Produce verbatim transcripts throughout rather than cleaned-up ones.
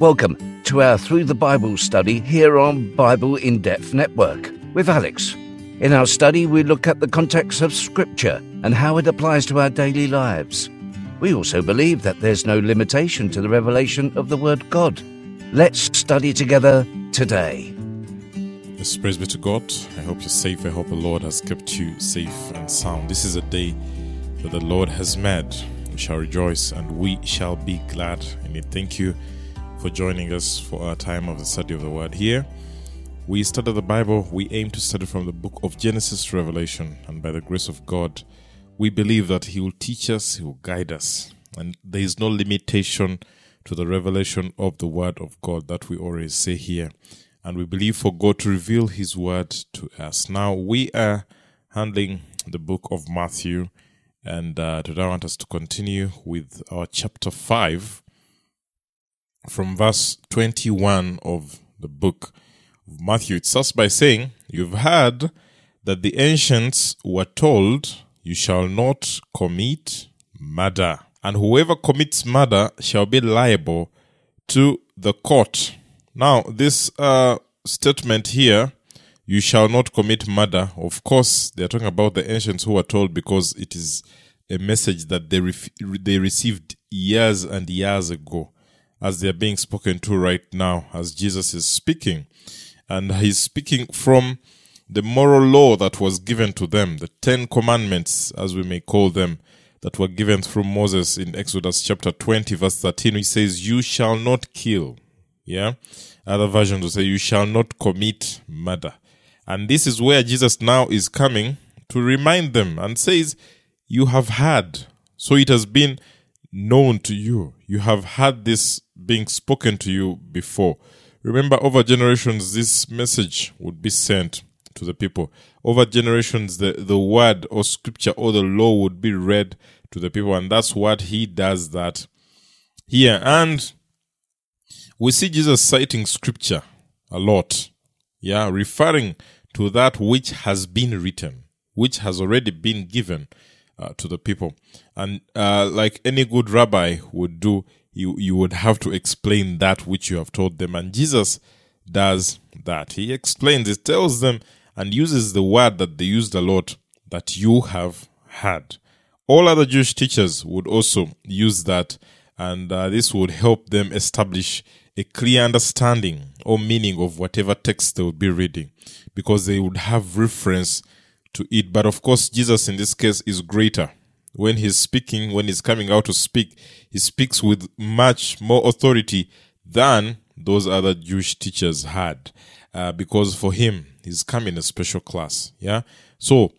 Welcome to our Through the Bible study here on Bible In-Depth Network with Alex. In our study, we look at the context of Scripture and how it applies to our daily lives. We also believe that there's no limitation to the revelation of the Word God. Let's study together today. Yes, praise be to God. I hope you're safe. I hope the Lord has kept you safe and sound. This is a day that the Lord has made. We shall rejoice and we shall be glad in it. Thank you for joining us for our time of the study of the Word here. We study the Bible. We aim to study from the book of Genesis to Revelation, and by the grace of God, we believe that He will teach us, He will guide us, and there is no limitation to the revelation of the Word of God that we always say here, and we believe for God to reveal His Word to us. Now, we are handling the book of Matthew, and uh, today I want us to continue with our chapter five, from verse twenty-one of the book of Matthew. It starts by saying, "You've heard that the ancients were told, you shall not commit murder, and whoever commits murder shall be liable to the court." Now, this uh, statement here, "you shall not commit murder," of course, they're talking about the ancients who were told, because it is a message that they, ref- they received years and years ago, as they're being spoken to right now, as Jesus is speaking. And he's speaking from the moral law that was given to them, the Ten Commandments, as we may call them, that were given through Moses in Exodus chapter twenty, verse thirteen, which says, "You shall not kill." Yeah? Other versions will say, "You shall not commit murder." And this is where Jesus now is coming to remind them and says, "You have heard." So it has been known to you. You have heard this being spoken to you before. Remember, over generations, this message would be sent to the people. Over generations, the, the word or scripture or the law would be read to the people. And that's what he does that here. And we see Jesus citing scripture a lot. Yeah, referring to that which has been written, which has already been given Uh, to the people. And uh, like any good rabbi would do, you, you would have to explain that which you have told them. And Jesus does that. He explains, he tells them, and uses the word that they used a lot, that you have heard. All other Jewish teachers would also use that, and uh, this would help them establish a clear understanding or meaning of whatever text they would be reading, because they would have reference to it. But of course, Jesus in this case is greater. When he's speaking, when he's coming out to speak, he speaks with much more authority than those other Jewish teachers had, uh, because for him, he's come in a special class. Yeah, so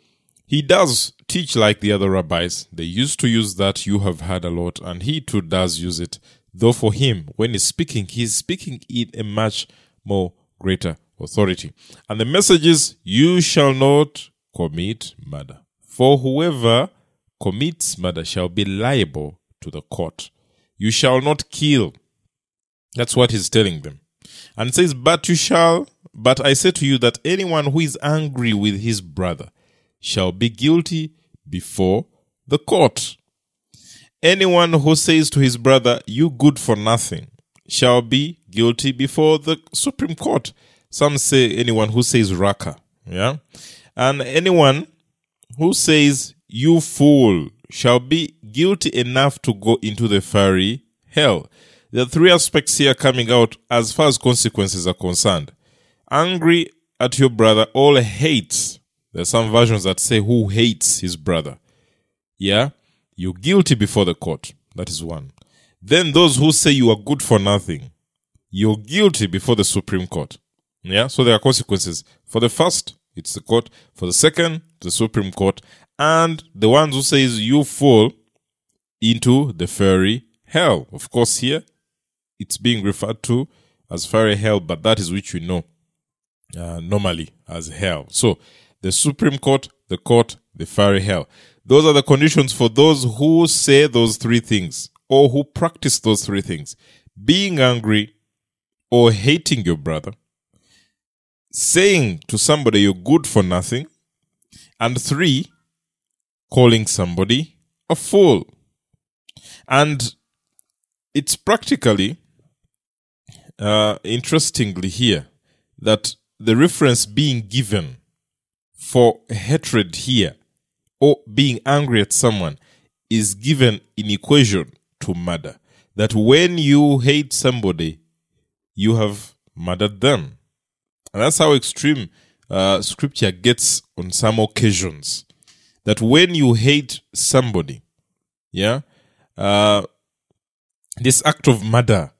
he does teach like the other rabbis. They used to use that "you have heard" a lot, and he too does use it. Though for him, when he's speaking, he's speaking in a much more greater authority. And the message is, "You shall not commit murder, for whoever commits murder shall be liable to the court. You shall not kill." That's what he's telling them. And says, "But you shall, but I say to you that anyone who is angry with his brother shall be guilty before the court. Anyone who says to his brother, 'You good for nothing,' shall be guilty before the Supreme Court." Some say anyone who says "raka." Yeah? "And anyone who says, 'You fool,' shall be guilty enough to go into the fiery hell." There are three aspects here coming out as far as consequences are concerned. Angry at your brother, all hates. There are some versions that say who hates his brother. Yeah? You're guilty before the court. That is one. Then those who say you are good for nothing, you're guilty before the Supreme Court. Yeah? So there are consequences. For the first, it's the court. For the second, the Supreme Court. And the ones who says "you fall into the fiery hell." Of course, here it's being referred to as fiery hell, but that is which we know uh, normally as hell. So the Supreme Court, the court, the fiery hell. Those are the conditions for those who say those three things or who practice those three things: being angry or hating your brother, saying to somebody "you're good for nothing," and three, calling somebody a fool. And it's practically uh, interestingly here, that the reference being given for hatred here, or being angry at someone, is given in equation to murder. That when you hate somebody, you have murdered them. And that's how extreme uh, scripture gets on some occasions. That when you hate somebody, yeah, uh, this act of murder,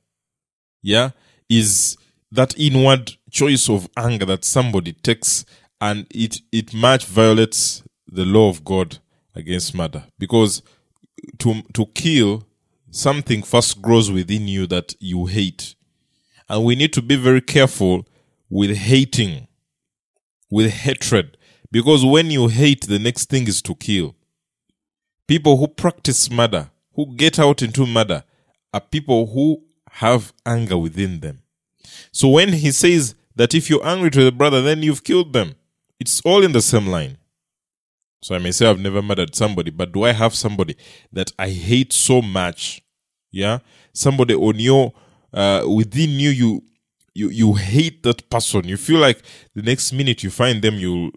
yeah, is that inward choice of anger that somebody takes, and it, it much violates the law of God against murder. Because to to kill, something first grows within you that you hate. And we need to be very careful with hating, with hatred. Because when you hate, the next thing is to kill. People who practice murder, who get out into murder, are people who have anger within them. So when he says that if you're angry to the brother, then you've killed them, it's all in the same line. So I may say I've never murdered somebody, but do I have somebody that I hate so much? Yeah, somebody on your uh, within you, you you you hate that person. You feel like the next minute you find them, you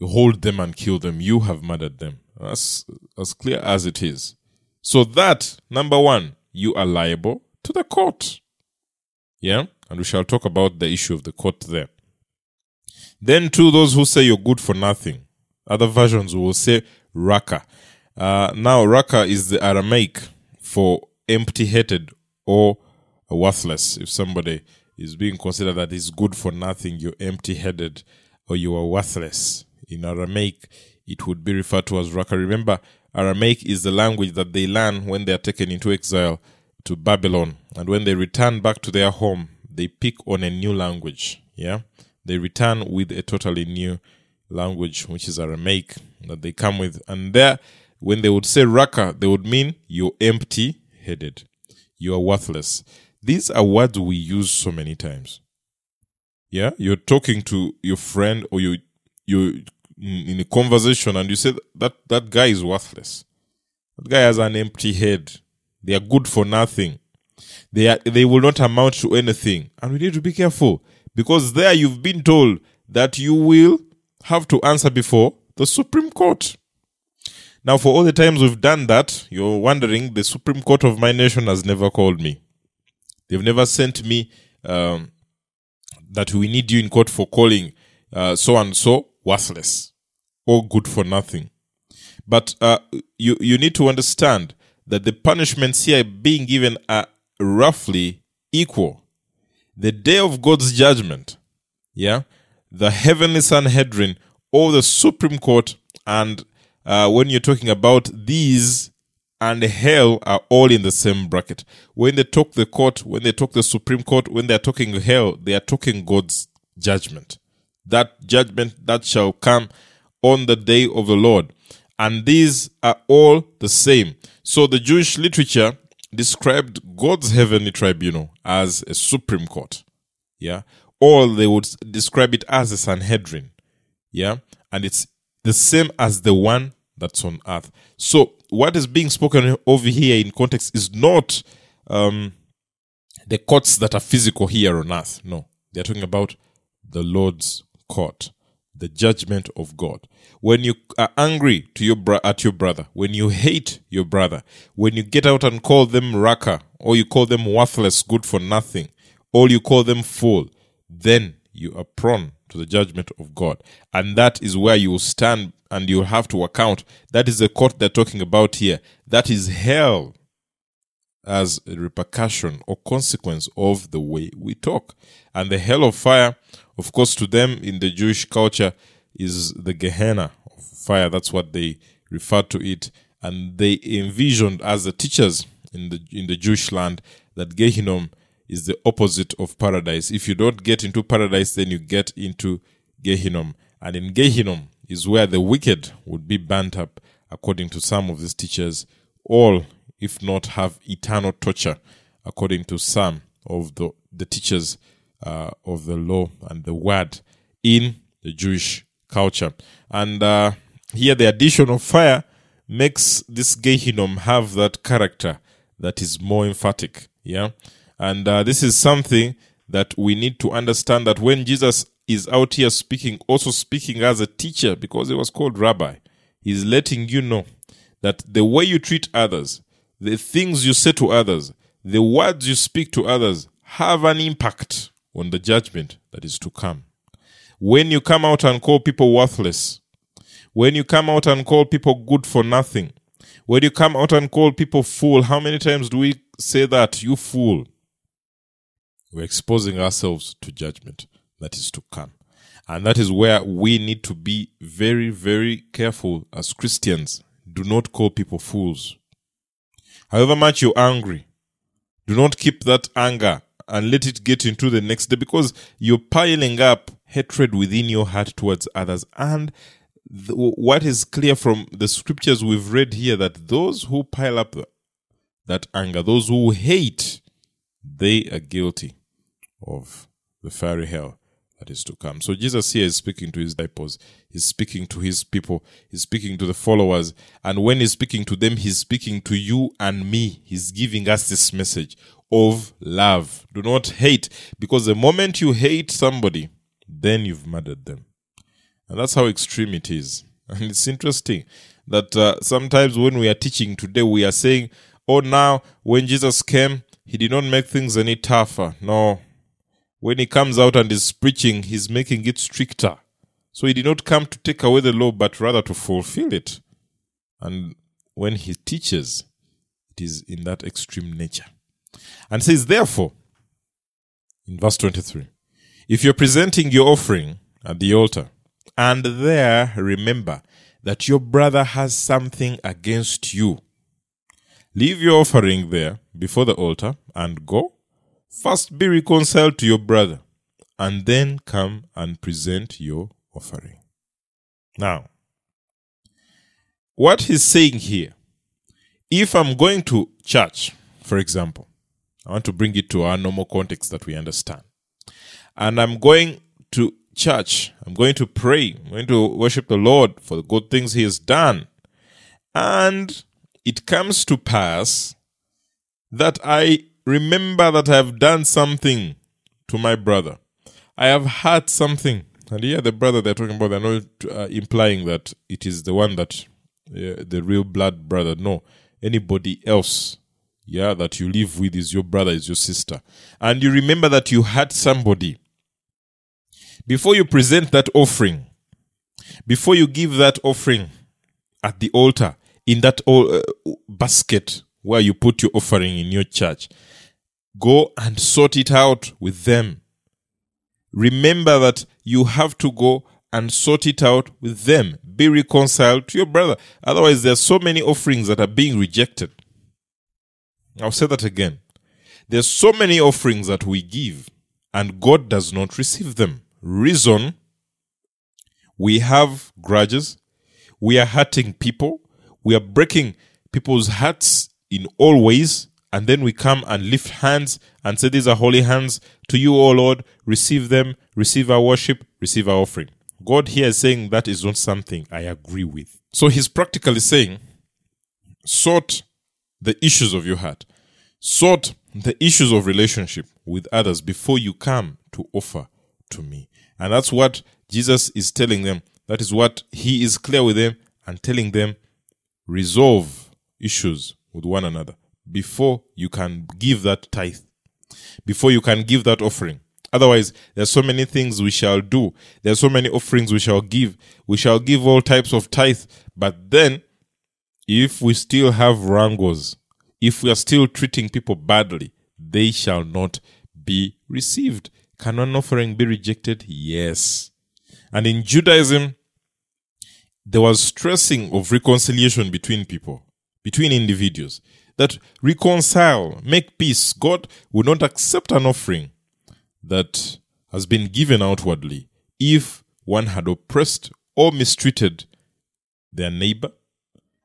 hold them and kill them. You have murdered them. That's as clear as it is. So that, number one, you are liable to the court. Yeah, and we shall talk about the issue of the court there. Then, two, those who say you're good for nothing. Other versions will say raka. Uh, now, raka is the Aramaic for empty-headed or worthless. If somebody is being considered that is good for nothing, you're empty-headed or you are worthless. In Aramaic, it would be referred to as raka. Remember, Aramaic is the language that they learn when they are taken into exile to Babylon. And when they return back to their home, they pick on a new language. Yeah, they return with a totally new language, which is Aramaic, that they come with. And there, when they would say raka, they would mean you're empty-headed, you are worthless. These are words we use so many times. Yeah, you're talking to your friend or you you in a conversation, and you say that that guy is worthless. That guy has an empty head. They are good for nothing. They are, they will not amount to anything. And we need to be careful, because there you've been told that you will have to answer before the Supreme Court. Now, for all the times we've done that, you're wondering, the Supreme Court of my nation has never called me. They've never sent me um, that we need you in court for calling uh, so-and-so worthless or good for nothing. But uh, you, you need to understand that the punishments here being given are roughly equal. The day of God's judgment, yeah, the heavenly Sanhedrin or the Supreme Court, and uh, when you're talking about these and hell, are all in the same bracket. When they talk the court, when they talk the Supreme Court, when they're talking hell, they are talking God's judgment. That judgment that shall come on the day of the Lord. And these are all the same. So the Jewish literature described God's heavenly tribunal as a Supreme Court. Yeah. Or they would describe it as a Sanhedrin, yeah? And it's the same as the one that's on earth. So what is being spoken over here in context is not um, the courts that are physical here on earth. No, they're talking about the Lord's court, the judgment of God. When you are angry to your bro- at your brother, when you hate your brother, when you get out and call them raka, or you call them worthless, good for nothing, or you call them fool, then you are prone to the judgment of God. And that is where you will stand and you will have to account. That is the court they're talking about here. That is hell as a repercussion or consequence of the way we talk. And the hell of fire, of course, to them in the Jewish culture is the Gehenna of fire. That's what they refer to it. And they envisioned as the teachers in the in the Jewish land that Gehinnom is the opposite of paradise. If you don't get into paradise, then you get into Gehinnom. And in Gehinnom is where the wicked would be burnt up, according to some of these teachers, all, if not have eternal torture, according to some of the, the teachers uh, of the law and the word in the Jewish culture. And uh, here the addition of fire makes this Gehinnom have that character that is more emphatic, yeah? And uh, this is something that we need to understand that when Jesus is out here speaking, also speaking as a teacher, because he was called rabbi, he's letting you know that the way you treat others, the things you say to others, the words you speak to others have an impact on the judgment that is to come. When you come out and call people worthless, when you come out and call people good for nothing, when you come out and call people fool, how many times do we say that, you fool? We're exposing ourselves to judgment that is to come. And that is where we need to be very, very careful as Christians. Do not call people fools. However much you're angry, do not keep that anger and let it get into the next day, because you're piling up hatred within your heart towards others. And the, what is clear from the scriptures we've read here, that those who pile up that anger, those who hate, they are guilty of the fiery hell that is to come. So Jesus here is speaking to his disciples, he's speaking to his people, he's speaking to the followers, and when he's speaking to them, he's speaking to you and me. He's giving us this message of love. Do not hate, because the moment you hate somebody, then you've murdered them. And that's how extreme it is. And it's interesting that uh, sometimes when we are teaching today, we are saying, oh, now when Jesus came, he did not make things any tougher. No. When he comes out and is preaching, he's making it stricter. So he did not come to take away the law, but rather to fulfill it. And when he teaches, it is in that extreme nature. And says, therefore, in verse twenty-three, if you're presenting your offering at the altar, and there remember that your brother has something against you, leave your offering there before the altar and go. First be reconciled to your brother, and then come and present your offering. Now, what he's saying here, if I'm going to church, for example, I want to bring it to our normal context that we understand, and I'm going to church, I'm going to pray, I'm going to worship the Lord for the good things he has done, and it comes to pass that I remember that I have done something to my brother. I have had something. And here the brother they're talking about, they're not uh, implying that it is the one that, uh, the real blood brother. No, anybody else, yeah, that you live with is your brother, is your sister. And you remember that you had somebody. Before you present that offering, before you give that offering at the altar, in that uh, basket where you put your offering in your church, go and sort it out with them. Remember that you have to go and sort it out with them. Be reconciled to your brother. Otherwise, there are so many offerings that are being rejected. I'll say that again. There are so many offerings that we give, and God does not receive them. Reason, we have grudges, we are hurting people, we are breaking people's hearts in all ways, and then we come and lift hands and say, these are holy hands to you, O Lord, receive them, receive our worship, receive our offering. God here is saying that is not something I agree with. So he's practically saying, sort the issues of your heart, sort the issues of relationship with others before you come to offer to me. And that's what Jesus is telling them. That is what he is clear with them and telling them, resolve issues with one another before you can give that tithe, before you can give that offering. Otherwise, there are so many things we shall do. There are so many offerings we shall give. We shall give all types of tithe. But then, if we still have wrangles, if we are still treating people badly, they shall not be received. Can an offering be rejected? Yes. And in Judaism, there was stressing of reconciliation between people, between individuals, that reconcile, make peace. God will not accept an offering that has been given outwardly if one had oppressed or mistreated their neighbor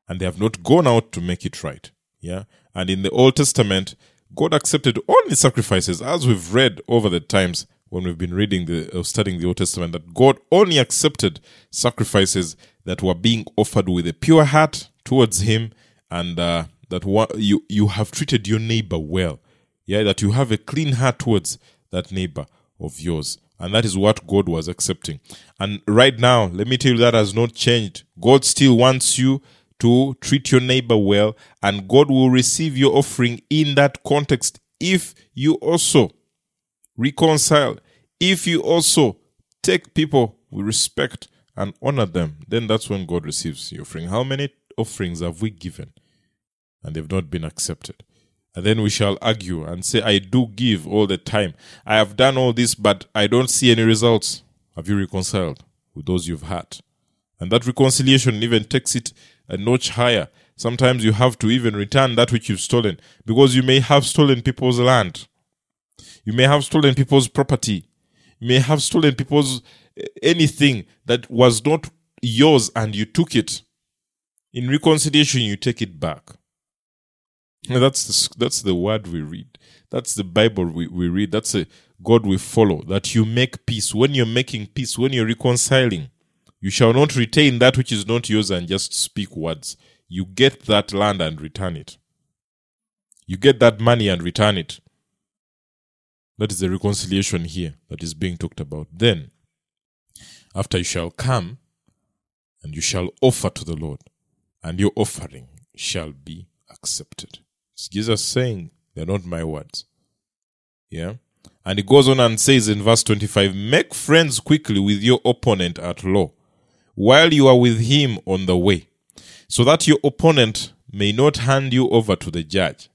and they have not gone out to make it right. Yeah. And in the Old Testament, God accepted only sacrifices, as we've read over the times when we've been reading the, uh, studying the Old Testament, that God only accepted sacrifices that were being offered with a pure heart towards him, and uh, that wa- you, you have treated your neighbor well, yeah, that you have a clean heart towards that neighbor of yours. And that is what God was accepting. And right now, let me tell you, that has not changed. God still wants you to treat your neighbor well, and God will receive your offering in that context if you also reconcile, if you also take people with respect and honor them, then that's when God receives your offering. How many offerings have we given and they've not been accepted? And then we shall argue and say, I do give all the time. I have done all this, but I don't see any results. Have you reconciled with those you've hurt? And that reconciliation even takes it a notch higher. Sometimes you have to even return that which you've stolen, because you may have stolen people's land. You may have stolen people's property. You may have stolen people's anything that was not yours, and you took it. In reconciliation, you take it back. And that's the, that's the word we read. That's the Bible we, we read. That's a God we follow, that you make peace. When you're making peace, when you're reconciling, you shall not retain that which is not yours and just speak words. You get that land and return it. You get that money and return it. That is the reconciliation here that is being talked about. Then, after, you shall come and you shall offer to the Lord, and your offering shall be accepted. It's Jesus saying, they're not my words. Yeah? And he goes on and says in verse twenty-five, make friends quickly with your opponent at law, while you are with him on the way, so that your opponent may not hand you over to the judge,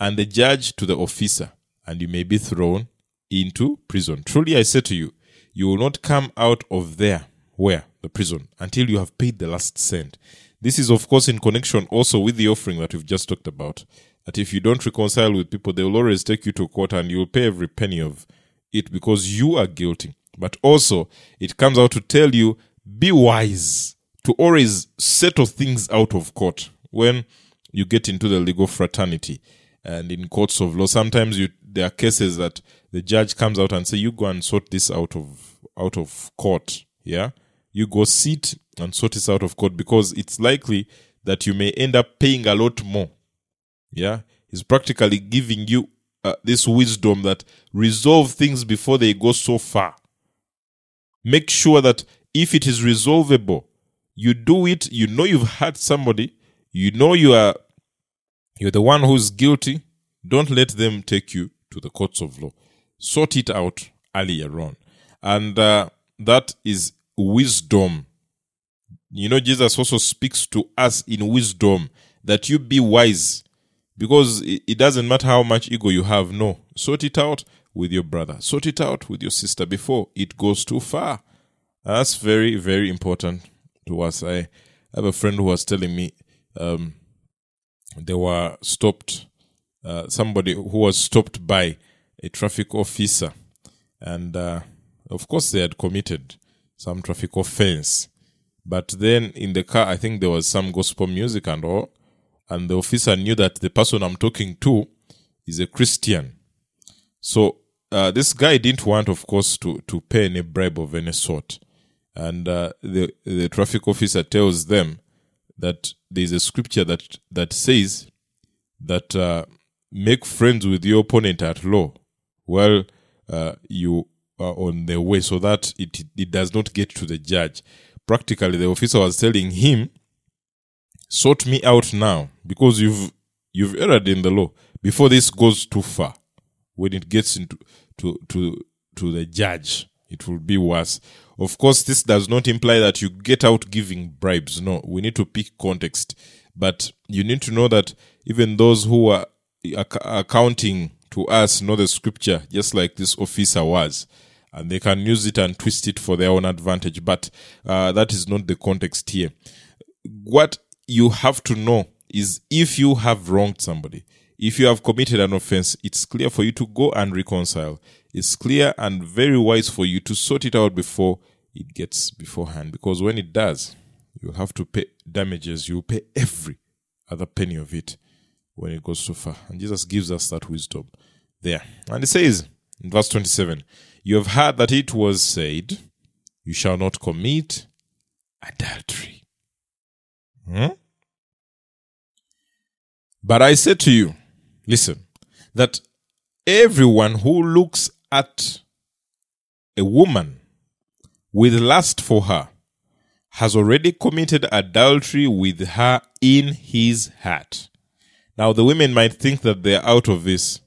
and the judge to the officer, and you may be thrown into prison. Truly I say to you, you will not come out of there, where? The prison, until you have paid the last cent. This is, of course, in connection also with the offering that we've just talked about, that if you don't reconcile with people, they will always take you to court and you'll pay every penny of it because you are guilty. But also, it comes out to tell you, be wise to always settle things out of court when you get into the legal fraternity. And in courts of law, sometimes you, there are cases that the judge comes out and say, you go and sort this out of out of court. Yeah, you go sit and sort this out of court, because it's likely that you may end up paying a lot more. Yeah, he's practically giving you uh, this wisdom that resolve things before they go so far. Make sure that if it is resolvable, you do it. You know you've hurt somebody. You know you are. You're the one who's guilty. Don't let them take you to the courts of law. Sort it out earlier on. And uh, that is wisdom. You know, Jesus also speaks to us in wisdom, that you be wise, because it doesn't matter how much ego you have. No, sort it out with your brother. Sort it out with your sister before it goes too far. That's very, very important to us. I have a friend who was telling me, um, they were stopped, uh, somebody who was stopped by a traffic officer. And uh, of course, they had committed some traffic offense. But then in the car, I think there was some gospel music and all. And the officer knew that the person I'm talking to is a Christian. So uh, this guy didn't want, of course, to, to pay any bribe of any sort. And uh, the, the traffic officer tells them that there is a scripture that, that says that uh, make friends with your opponent at law while uh, you are on the way, so that it, it does not get to the judge. Practically, the officer was telling him, sort me out now, because you've you've erred in the law before this goes too far. When it gets into to to, to the judge, it will be worse. Of course, this does not imply that you get out giving bribes. No, we need to pick context. But you need to know that even those who are accounting to us know the scripture, just like this officer was. And they can use it and twist it for their own advantage. But uh, that is not the context here. What you have to know is, if you have wronged somebody, if you have committed an offense, it's clear for you to go and reconcile. It's clear and very wise for you to sort it out before it gets beforehand. Because when it does, you'll have to pay damages. You'll pay every other penny of it when it goes so far. And Jesus gives us that wisdom there. And he says in verse twenty-seven, you have heard that it was said, you shall not commit adultery. Hmm? But I say to you, listen, that everyone who looks at a woman with lust for her has already committed adultery with her in his heart. Now, the women might think that they are out of this,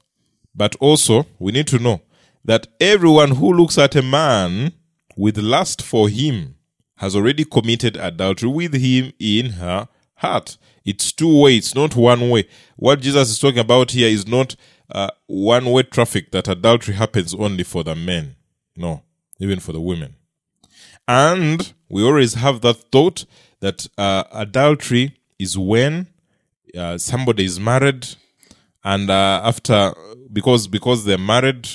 but also we need to know that everyone who looks at a man with lust for him has already committed adultery with him in her heart. It's two way, it's not one way. What Jesus is talking about here is not uh, one-way traffic, that adultery happens only for the men. No, even for the women. And we always have that thought that uh, adultery is when uh, somebody is married, and uh, after, because because they're married,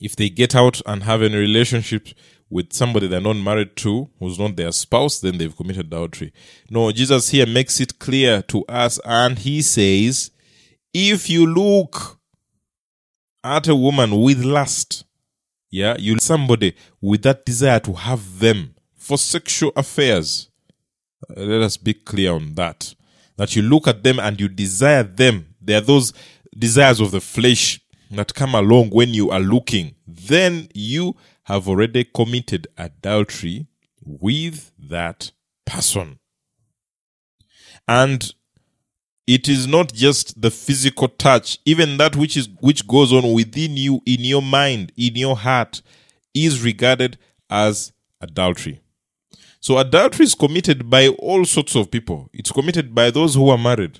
if they get out and have any relationship with somebody they're not married to, who's not their spouse, then they've committed adultery. No, Jesus here makes it clear to us, and he says, if you look at a woman with lust, yeah, you somebody with that desire to have them for sexual affairs. Let us be clear on that. That you look at them and you desire them. There are those desires of the flesh that come along when you are looking. Then you have already committed adultery with that person. And it is not just the physical touch, even that which is which goes on within you, in your mind, in your heart, is regarded as adultery. So adultery is committed by all sorts of people. It's committed by those who are married,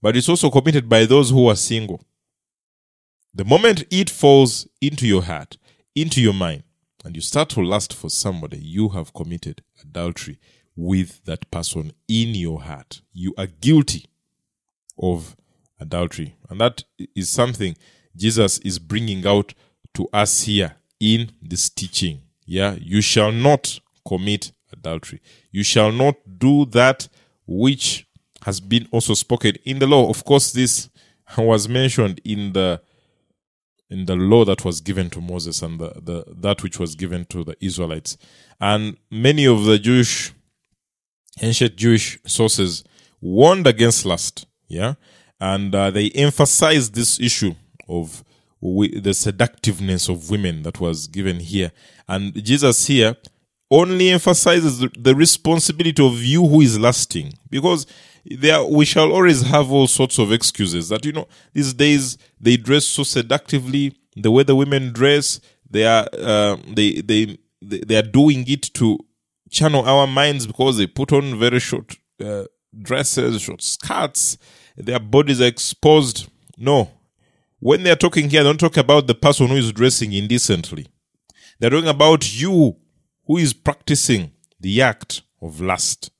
but it's also committed by those who are single. The moment it falls into your heart, into your mind, and you start to lust for somebody, you have committed adultery with that person in your heart. You are guilty of adultery. And that is something Jesus is bringing out to us here in this teaching. Yeah, you shall not commit adultery. You shall not do that which has been also spoken in the law. Of course, this was mentioned in the in the law that was given to Moses, and the, the that which was given to the Israelites. And many of the Jewish, ancient Jewish sources warned against lust. Yeah, and uh, they emphasized this issue of we, the seductiveness of women that was given here. And Jesus here only emphasizes the, the responsibility of you who is lusting, because there we shall always have all sorts of excuses that, you know, these days they dress so seductively. The way the women dress, they are uh, they they they are doing it to channel our minds, because they put on very short uh, dresses, short skirts. Their bodies are exposed. No. When they're talking here, they don't talk about the person who is dressing indecently. They're talking about you who is practicing the act of lust.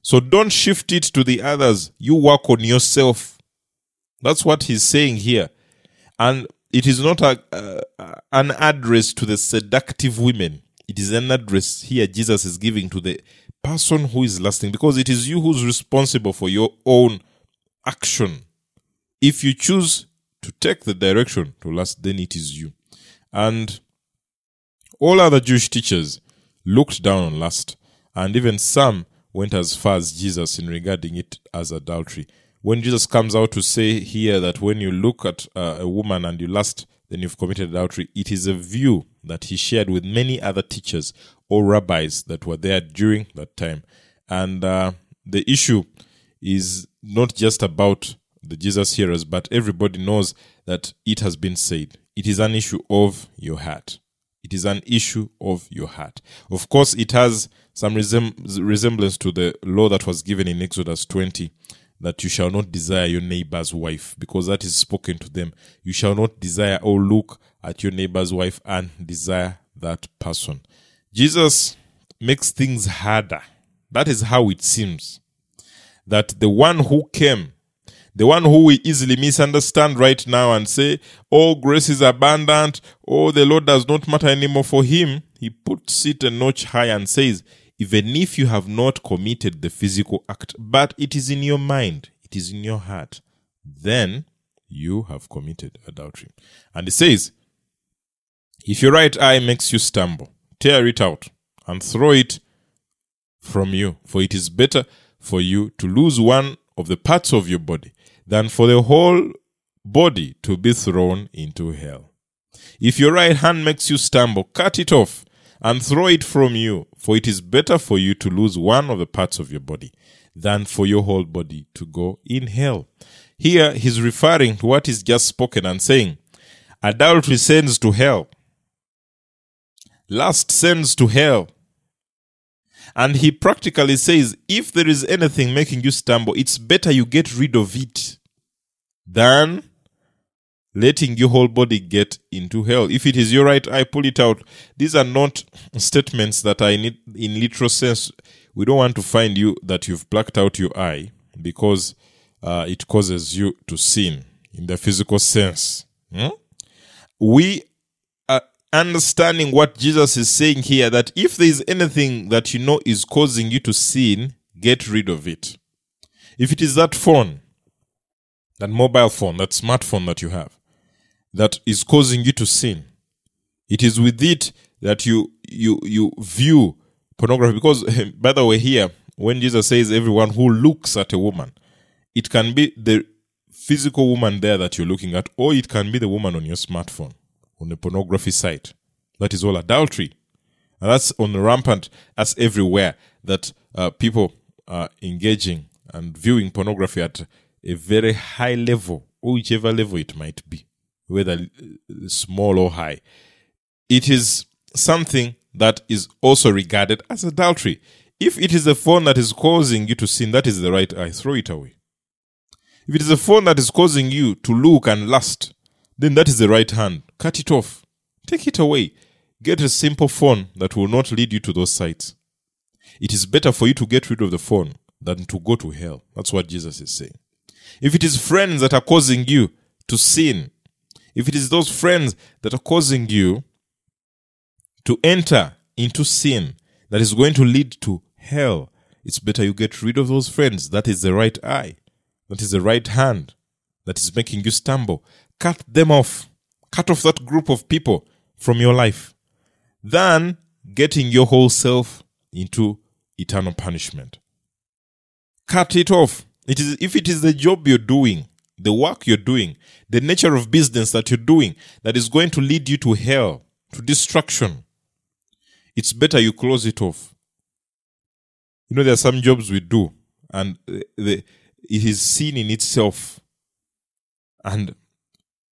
So don't shift it to the others. You work on yourself. That's what he's saying here. And it is not a, uh, an address to the seductive women. It is an address here Jesus is giving to the person who is lusting, because it is you who's responsible for your own action. If you choose to take the direction to lust, then it is you. And all other Jewish teachers looked down on lust, and even some went as far as Jesus in regarding it as adultery. When Jesus comes out to say here that when you look at uh, a woman and you lust, then you've committed adultery, it is a view that he shared with many other teachers or rabbis that were there during that time. And uh, the issue is not just about the Jesus hearers, but everybody knows that it has been said. It is an issue of your heart. It is an issue of your heart. Of course, it has some resem- resemblance to the law that was given in Exodus twenty, that you shall not desire your neighbor's wife, because that is spoken to them. You shall not desire or look at your neighbor's wife and desire that person. Jesus makes things harder. That is how it seems. That the one who came, the one who we easily misunderstand right now and say, oh, grace is abundant, oh, the Lord does not matter anymore for him, he puts it a notch higher and says, even if you have not committed the physical act, but it is in your mind, it is in your heart, then you have committed adultery. And it says, if your right eye makes you stumble, tear it out and throw it from you, for it is better for you to lose one of the parts of your body than for the whole body to be thrown into hell. If your right hand makes you stumble, cut it off and throw it from you, for it is better for you to lose one of the parts of your body than for your whole body to go in hell. Here he's referring to what is just spoken and saying, adultery sends to hell, lust sends to hell. And he practically says, if there is anything making you stumble, it's better you get rid of it than letting your whole body get into hell. If it is your right eye, pull it out. These are not statements that are in, in literal sense. We don't want to find you that you've plucked out your eye because uh, it causes you to sin in the physical sense. Hmm? We are understanding what Jesus is saying here, that if there is anything that you know is causing you to sin, get rid of it. If it is that phone, that mobile phone, that smartphone that you have, that is causing you to sin. It is with it that you you you view pornography. Because, by the way, here, when Jesus says everyone who looks at a woman, it can be the physical woman there that you're looking at, or it can be the woman on your smartphone, on a pornography site. That is all adultery. And that's on the rampant, that's everywhere, that uh, people are engaging and viewing pornography at a very high level, or whichever level it might be, whether small or high. It is something that is also regarded as adultery. If it is the phone that is causing you to sin, that is the right eye, throw it away. If it is the phone that is causing you to look and lust, then that is the right hand, cut it off, take it away. Get a simple phone that will not lead you to those sites. It is better for you to get rid of the phone than to go to hell. That's what Jesus is saying. If it is friends that are causing you to sin, if it is those friends that are causing you to enter into sin that is going to lead to hell, it's better you get rid of those friends. That is the right eye. That is the right hand that is making you stumble. Cut them off. Cut off that group of people from your life than getting your whole self into eternal punishment. Cut it off. It is, if it is the job you're doing, the work you're doing, the nature of business that you're doing that is going to lead you to hell, to destruction, it's better you close it off. You know, there are some jobs we do, and the, it is sin in itself. And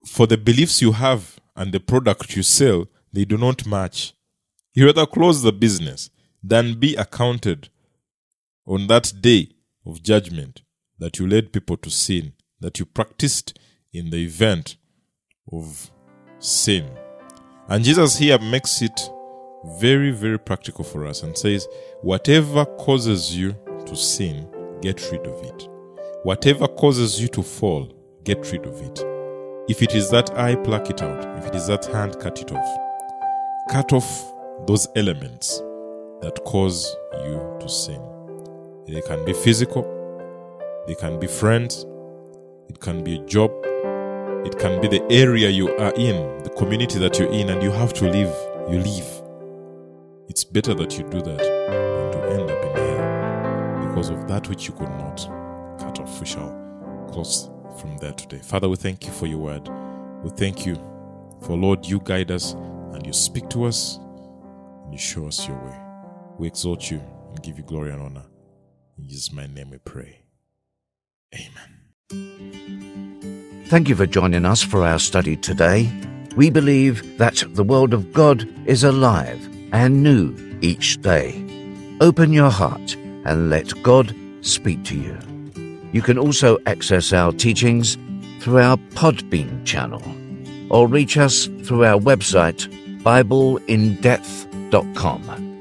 for the beliefs you have and the product you sell, they do not match. You rather close the business than be accounted on that day of judgment, that you led people to sin, that you practiced in the event of sin. And Jesus here makes it very, very practical for us and says, whatever causes you to sin, get rid of it. Whatever causes you to fall, get rid of it. If it is that eye, pluck it out. If it is that hand, cut it off. Cut off those elements that cause you to sin. They can be physical, they can be friends, it can be a job, it can be the area you are in, the community that you're in, and you have to leave. You leave. It's better that you do that than to end up in hell because of that which you could not cut off. We shall close from there today. Father, we thank you for your word. We thank you for, Lord, you guide us and you speak to us and you show us your way. We exalt you and give you glory and honor. In Jesus' mighty name we pray. Amen. Thank you for joining us for our study today. We believe that the Word of God is alive and new each day. Open your heart and let God speak to you. You can also access our teachings through our Podbean channel or reach us through our website, Bible In Depth dot com.